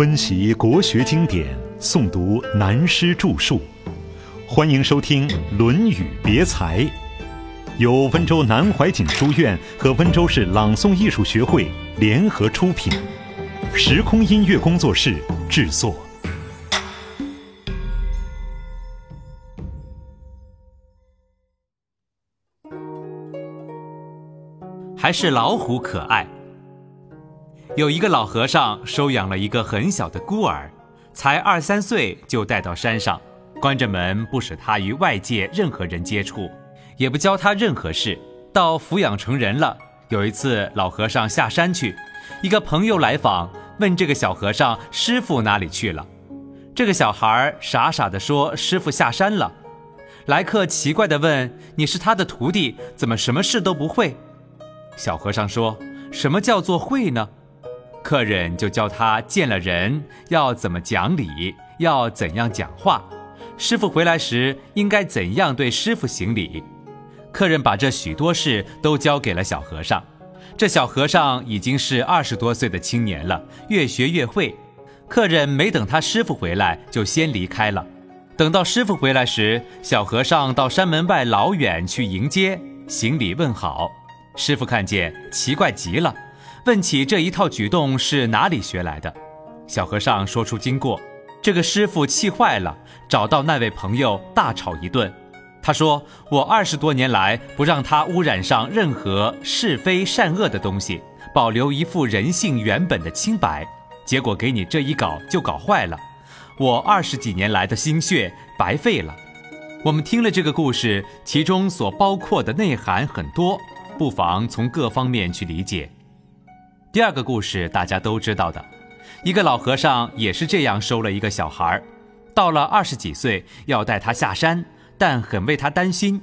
温习国学经典，诵读南师著述，欢迎收听《论语别裁》，由温州南怀瑾书院和温州市朗诵艺术学会联合出品，时空音乐工作室制作。还是老虎可爱。有一个老和尚收养了一个很小的孤儿，才2、3岁就带到山上，关着门不使他与外界任何人接触，也不教他任何事。到抚养成人了，有一次老和尚下山去，一个朋友来访，问这个小和尚师父哪里去了。这个小孩傻傻地说师父下山了。来客奇怪地问，你是他的徒弟，怎么什么事都不会？小和尚说，什么叫做会呢？客人就教他见了人要怎么讲理，要怎样讲话，师父回来时应该怎样对师父行礼。客人把这许多事都交给了小和尚。这小和尚已经是20多岁的青年了，越学越会。客人没等他师父回来就先离开了。等到师父回来时，小和尚到山门外老远去迎接，行礼问好。师父看见奇怪极了，问起这一套举动是哪里学来的。小和尚说出经过，这个师父气坏了，找到那位朋友大吵一顿。他说，我20多年来不让他污染上任何是非善恶的东西，保留一副人性原本的清白，结果给你这一搞就搞坏了，我20几年来的心血白费了。我们听了这个故事，其中所包括的内涵很多，不妨从各方面去理解。第二个故事大家都知道的，一个老和尚也是这样收了一个小孩，到了20几岁要带他下山，但很为他担心，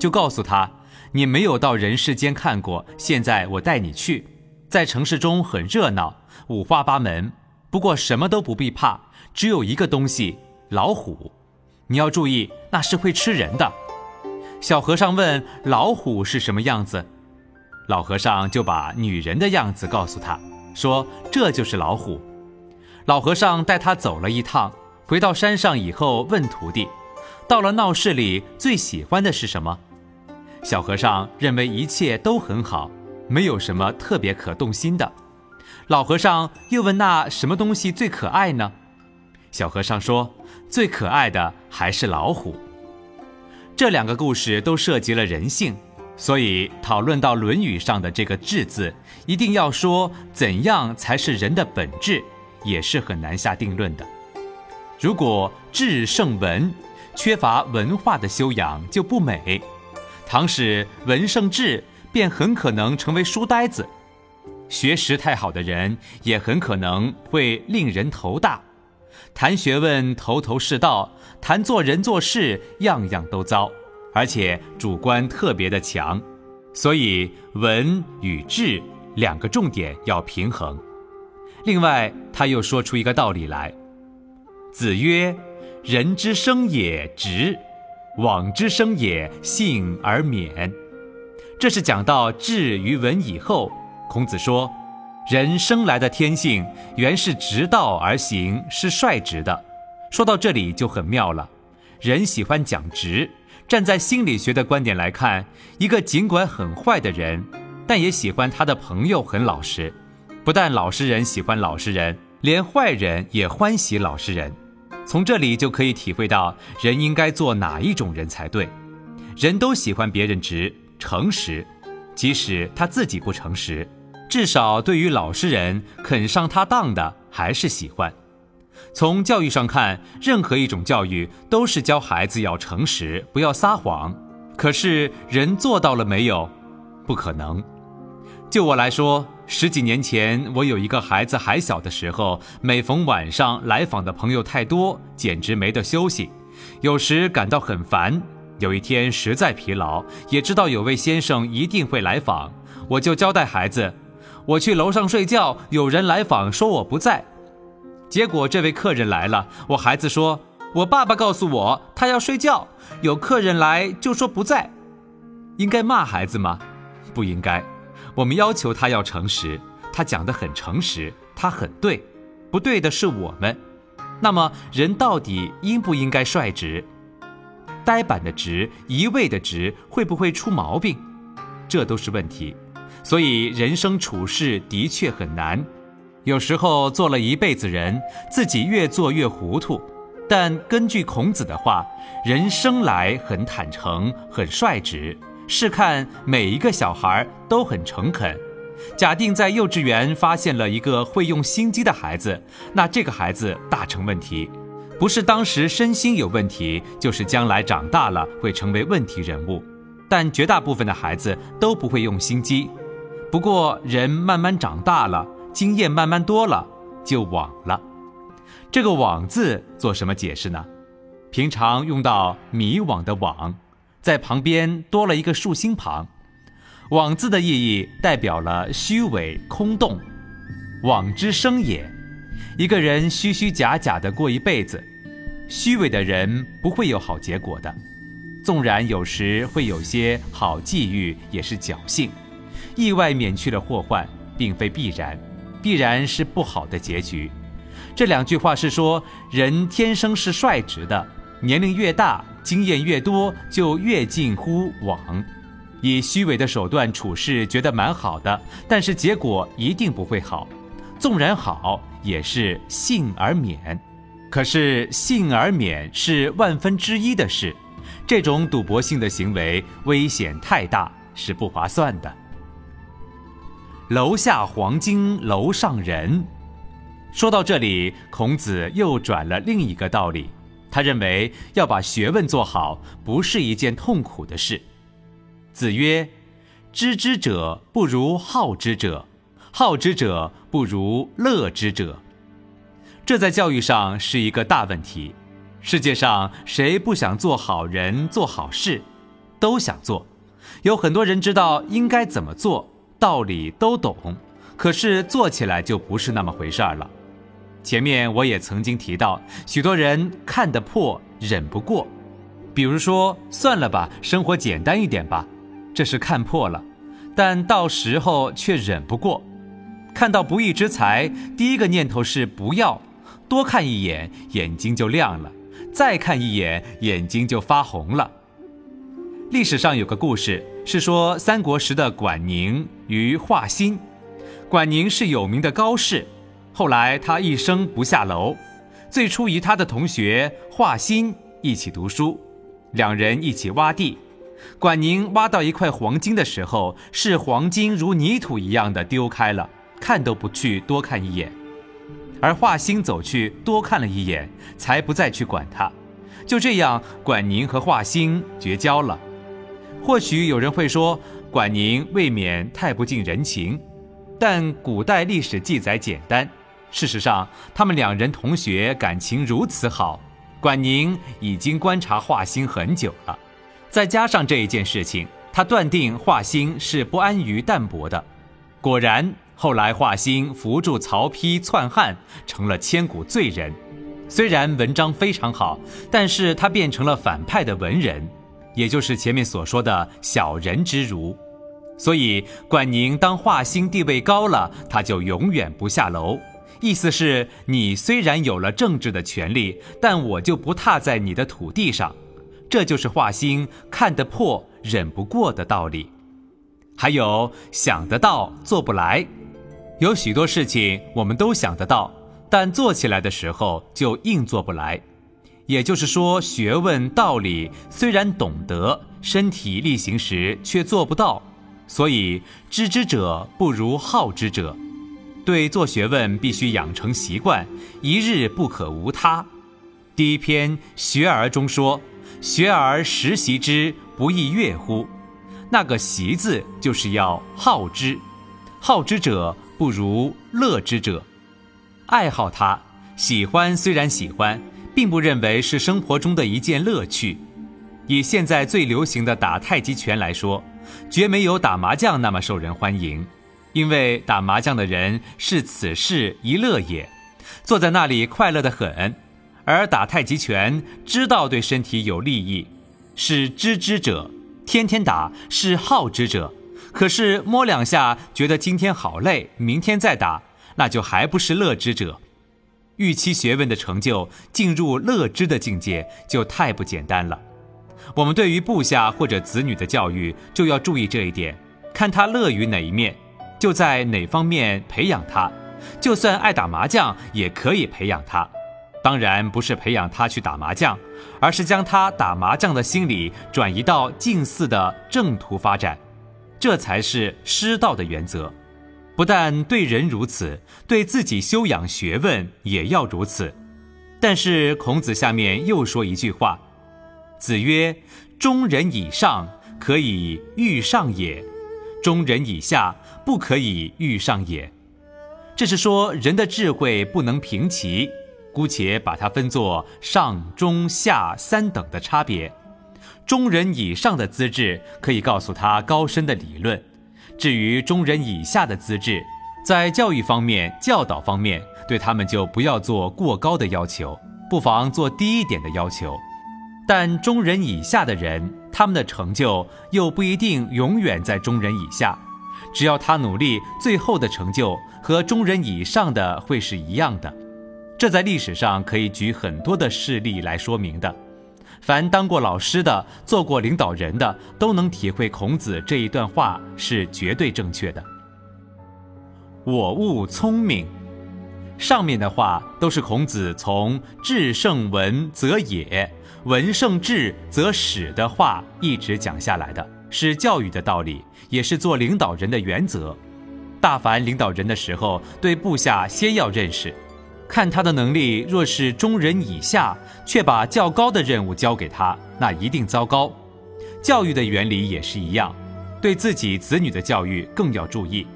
就告诉他，你没有到人世间看过，现在我带你去。在城市中很热闹，五花八门，不过什么都不必怕，只有一个东西，老虎，你要注意，那是会吃人的。小和尚问，老虎是什么样子？老和尚就把女人的样子告诉他，说这就是老虎。老和尚带他走了一趟，回到山上以后问徒弟，到了闹市里最喜欢的是什么？小和尚认为一切都很好，没有什么特别可动心的。老和尚又问，那什么东西最可爱呢？小和尚说，最可爱的还是老虎。这两个故事都涉及了人性，所以讨论到《论语》上的这个智字，一定要说怎样才是人的本质，也是很难下定论的。如果智胜文，缺乏文化的修养就不美，倘使文胜智，便很可能成为书呆子。学识太好的人也很可能会令人头大，谈学问头头是道，谈做人做事样样都糟，而且主观特别的强。所以文与智两个重点要平衡。另外他又说出一个道理来，子曰，人之生也直，往之生也信而勉。这是讲到智与文以后，孔子说，人生来的天性原是直道而行，是率直的。说到这里就很妙了，人喜欢讲直，站在心理学的观点来看，一个尽管很坏的人，但也喜欢他的朋友很老实。不但老实人喜欢老实人，连坏人也欢喜老实人。从这里就可以体会到人应该做哪一种人才对。人都喜欢别人直诚实，即使他自己不诚实，至少对于老实人肯上他当的还是喜欢。从教育上看，任何一种教育都是教孩子要诚实，不要撒谎。可是人做到了没有？不可能。就我来说，10几年前我有一个孩子还小的时候，每逢晚上来访的朋友太多，简直没得休息，有时感到很烦。有一天实在疲劳，也知道有位先生一定会来访，我就交代孩子，我去楼上睡觉，有人来访说我不在。结果这位客人来了，我孩子说，我爸爸告诉我他要睡觉，有客人来就说不在。应该骂孩子吗？不应该。我们要求他要诚实，他讲得很诚实，他很对。不对的是我们。那么人到底应不应该率直？呆板的直，一味的直，会不会出毛病？这都是问题。所以人生处事的确很难，有时候做了一辈子人，自己越做越糊涂。但根据孔子的话，人生来很坦诚，很率直，试看每一个小孩都很诚恳。假定在幼稚园发现了一个会用心机的孩子，那这个孩子大成问题，不是当时身心有问题，就是将来长大了会成为问题人物。但绝大部分的孩子都不会用心机，不过人慢慢长大了，经验慢慢多了，就枉了。这个枉字做什么解释呢？平常用到迷惘的惘，在旁边多了一个竖心旁。枉字的意义代表了虚伪空洞，枉之生也。一个人虚虚假假的过一辈子，虚伪的人不会有好结果的。纵然有时会有些好际遇，也是侥幸，意外免去了祸患，并非必然，必然是不好的结局。这两句话是说，人天生是率直的，年龄越大，经验越多，就越近乎枉。以虚伪的手段处事，觉得蛮好的，但是结果一定不会好。纵然好，也是幸而免。可是幸而免是1/1000的事，这种赌博性的行为危险太大，是不划算的。楼下黄金楼上人。说到这里，孔子又转了另一个道理。他认为要把学问做好，不是一件痛苦的事。子曰：知之者不如好之者，好之者不如乐之者。这在教育上是一个大问题。世界上谁不想做好人、做好事？都想做。有很多人知道应该怎么做，道理都懂，可是做起来就不是那么回事了。前面我也曾经提到，许多人看得破，忍不过。比如说，算了吧，生活简单一点吧，这是看破了，但到时候却忍不过。看到不义之财，第一个念头是不要，多看一眼，眼睛就亮了，再看一眼，眼睛就发红了。历史上有个故事，是说三国时的管宁与华歆。管宁是有名的高士，后来他一生不下楼，最初与他的同学华歆一起读书，两人一起挖地。管宁挖到一块黄金的时候，是黄金如泥土一样的丢开了，看都不去多看一眼。而华歆走去多看了一眼，才不再去管他。就这样，管宁和华歆绝交了。或许有人会说，管宁未免太不近人情，但古代历史记载简单，事实上他们两人同学感情如此好，管宁已经观察华歆很久了。再加上这一件事情，他断定华歆是不安于淡泊的。果然，后来华歆扶助曹丕篡汉，成了千古罪人。虽然文章非常好，但是他变成了反派的文人，也就是前面所说的小人之儒。所以管宁当华歆地位高了，他就永远不下楼。意思是，你虽然有了政治的权利，但我就不踏在你的土地上。这就是华歆看得破忍不过的道理。还有想得到做不来。有许多事情我们都想得到，但做起来的时候就硬做不来。也就是说，学问道理虽然懂得，身体力行时却做不到。所以知之者不如好之者。对做学问必须养成习惯，一日不可无他。第一篇《学而》中说，学而时习之，不亦说乎。那个习字就是要好之，好之者不如乐之者。爱好它，喜欢虽然喜欢，并不认为是生活中的一件乐趣。以现在最流行的打太极拳来说，绝没有打麻将那么受人欢迎。因为打麻将的人是此事一乐也，坐在那里快乐得很。而打太极拳知道对身体有利益，是知之者，天天打是好之者。可是摸两下觉得今天好累，明天再打，那就还不是乐之者。预期学问的成就进入乐知的境界就太不简单了。我们对于部下或者子女的教育就要注意这一点，看他乐于哪一面，就在哪方面培养他。就算爱打麻将也可以培养他，当然不是培养他去打麻将，而是将他打麻将的心理转移到近似的正途发展，这才是师道的原则。不但对人如此，对自己修养学问也要如此。但是孔子下面又说一句话，子曰：中人以上，可以欲上也；中人以下，不可以欲上也。这是说人的智慧不能平齐，姑且把它分作上、中、下三等的差别。中人以上的资质可以告诉他高深的理论，至于中人以下的资质，在教育方面、教导方面，对他们就不要做过高的要求，不妨做低一点的要求。但中人以下的人，他们的成就又不一定永远在中人以下，只要他努力，最后的成就和中人以上的会是一样的。这在历史上可以举很多的事例来说明的，凡当过老师的、做过领导人的，都能体会孔子这一段话是绝对正确的。我务聪明，上面的话都是孔子从至圣文则也，文圣治则始的话一直讲下来的，是教育的道理，也是做领导人的原则。大凡领导人的时候，对部下先要认识，看他的能力，若是中人以下，却把较高的任务交给他，那一定糟糕。教育的原理也是一样，对自己子女的教育更要注意，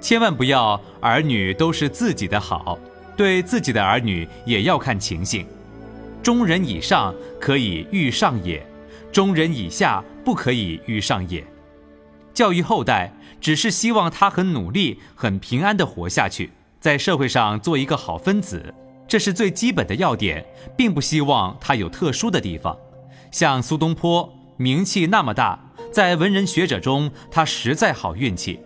千万不要儿女都是自己的好，对自己的儿女也要看情形。中人以上，可以欲上也；中人以下，不可以欲上也。教育后代，只是希望他很努力、很平安地活下去，在社会上做一个好分子，这是最基本的要点，并不希望他有特殊的地方。像苏东坡名气那么大，在文人学者中他实在好运气，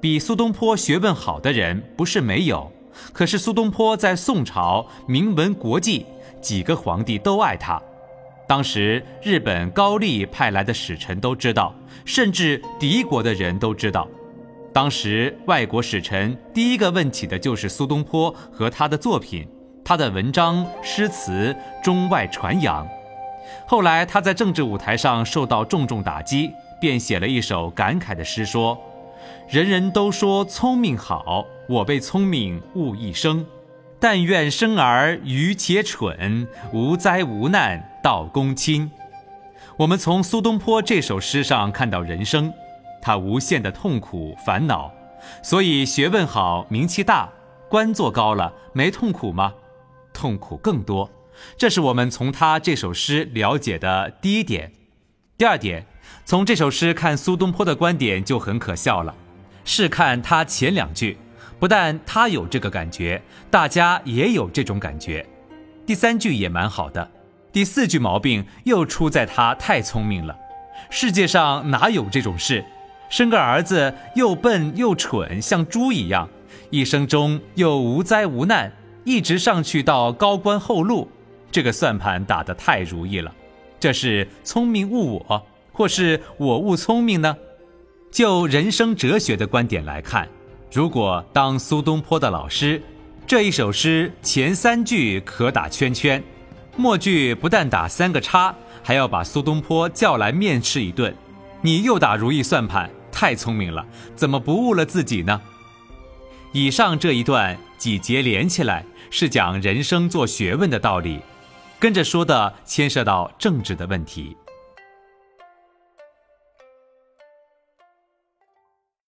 比苏东坡学问好的人不是没有，可是苏东坡在宋朝名闻国际，几个皇帝都爱他。当时日本高丽派来的使臣都知道，甚至敌国的人都知道。当时外国使臣第一个问起的就是苏东坡和他的作品，他的文章诗词中外传扬。后来他在政治舞台上受到重重打击，便写了一首感慨的诗，说：人人都说聪明好，我被聪明误一生，但愿生而愚且蠢，无灾无难到公亲。我们从苏东坡这首诗上看到人生，他无限的痛苦烦恼，所以学问好，名气大，官做高了，没痛苦吗？痛苦更多。这是我们从他这首诗了解的第一点。第二点，从这首诗看苏东坡的观点就很可笑了，是看他前两句，不但他有这个感觉，大家也有这种感觉。第三句也蛮好的，第四句毛病又出在他太聪明了。世界上哪有这种事？生个儿子又笨又蠢，像猪一样，一生中又无灾无难，一直上去到高官厚禄，这个算盘打得太如意了，这是聪明误我，或是我误聪明呢？就人生哲学的观点来看，如果当苏东坡的老师，这一首诗前三句可打圈圈，末句不但打三个叉，还要把苏东坡叫来面试一顿。你又打如意算盘，太聪明了，怎么不误了自己呢？以上这一段几节连起来是讲人生做学问的道理，跟着说的牵涉到政治的问题。